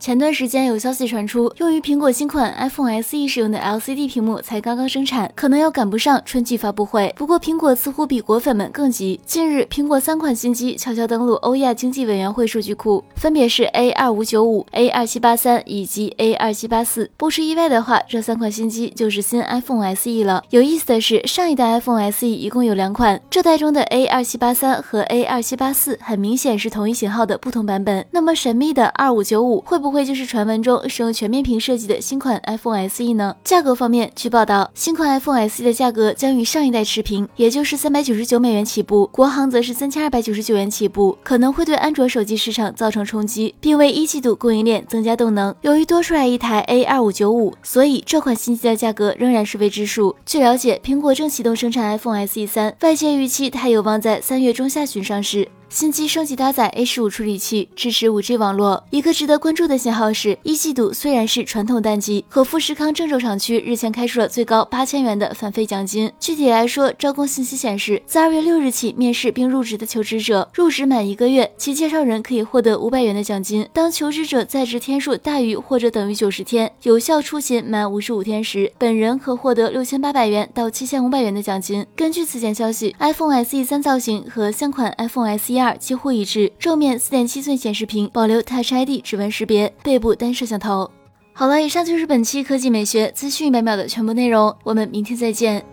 前段时间有消息传出，用于苹果新款 iPhone SE 使用的 LCD 屏幕才刚刚生产，可能要赶不上春季发布会。不过苹果似乎比果粉们更急。近日，苹果3款新机悄悄登陆欧亚经济委员会数据库，分别是 A2595、A2783 以及 A2784。不出意外的话，这3款新机就是新 iPhone SE 了。有意思的是，上一代 iPhone SE 一共有2款，这代中的 A2783 和 A2784 很明显是同一型号的不同版本。那么神秘的2595会不会就是传闻中使用全面屏设计的新款 iPhone SE 呢？价格方面，据报道，新款 iPhone SE 的价格将与上一代持平，也就是$399起步，国行则是$3299起步，可能会对安卓手机市场造成冲击，并为1季度供应链增加动能。由于多出来一台 A2595， 所以这款新机的价格仍然是未知数。据了解，苹果正启动生产 iPhone SE3， 外界预期它有望在3月中下旬上市。新机升级搭载 A15 处理器，支持 5G 网络。一个值得关注的信号是，1季度虽然是传统淡季，可富士康郑州厂区日前开出了最高8000元的返费奖金。具体来说，招工信息显示，自2月6日起面试并入职的求职者，入职满1个月，其介绍人可以获得500元的奖金。当求职者在职天数大于或者等于90天，有效出勤满55天时，本人可获得6800元到7500元的奖金。根据此前消息 ，iPhone SE3 造型和现款 iPhone SE2几乎一致，正面4.7寸显示屏保留 Touch ID 指纹识别，背部单摄像头。好了，以上就是本期科技美学资讯100秒的全部内容，我们明天再见。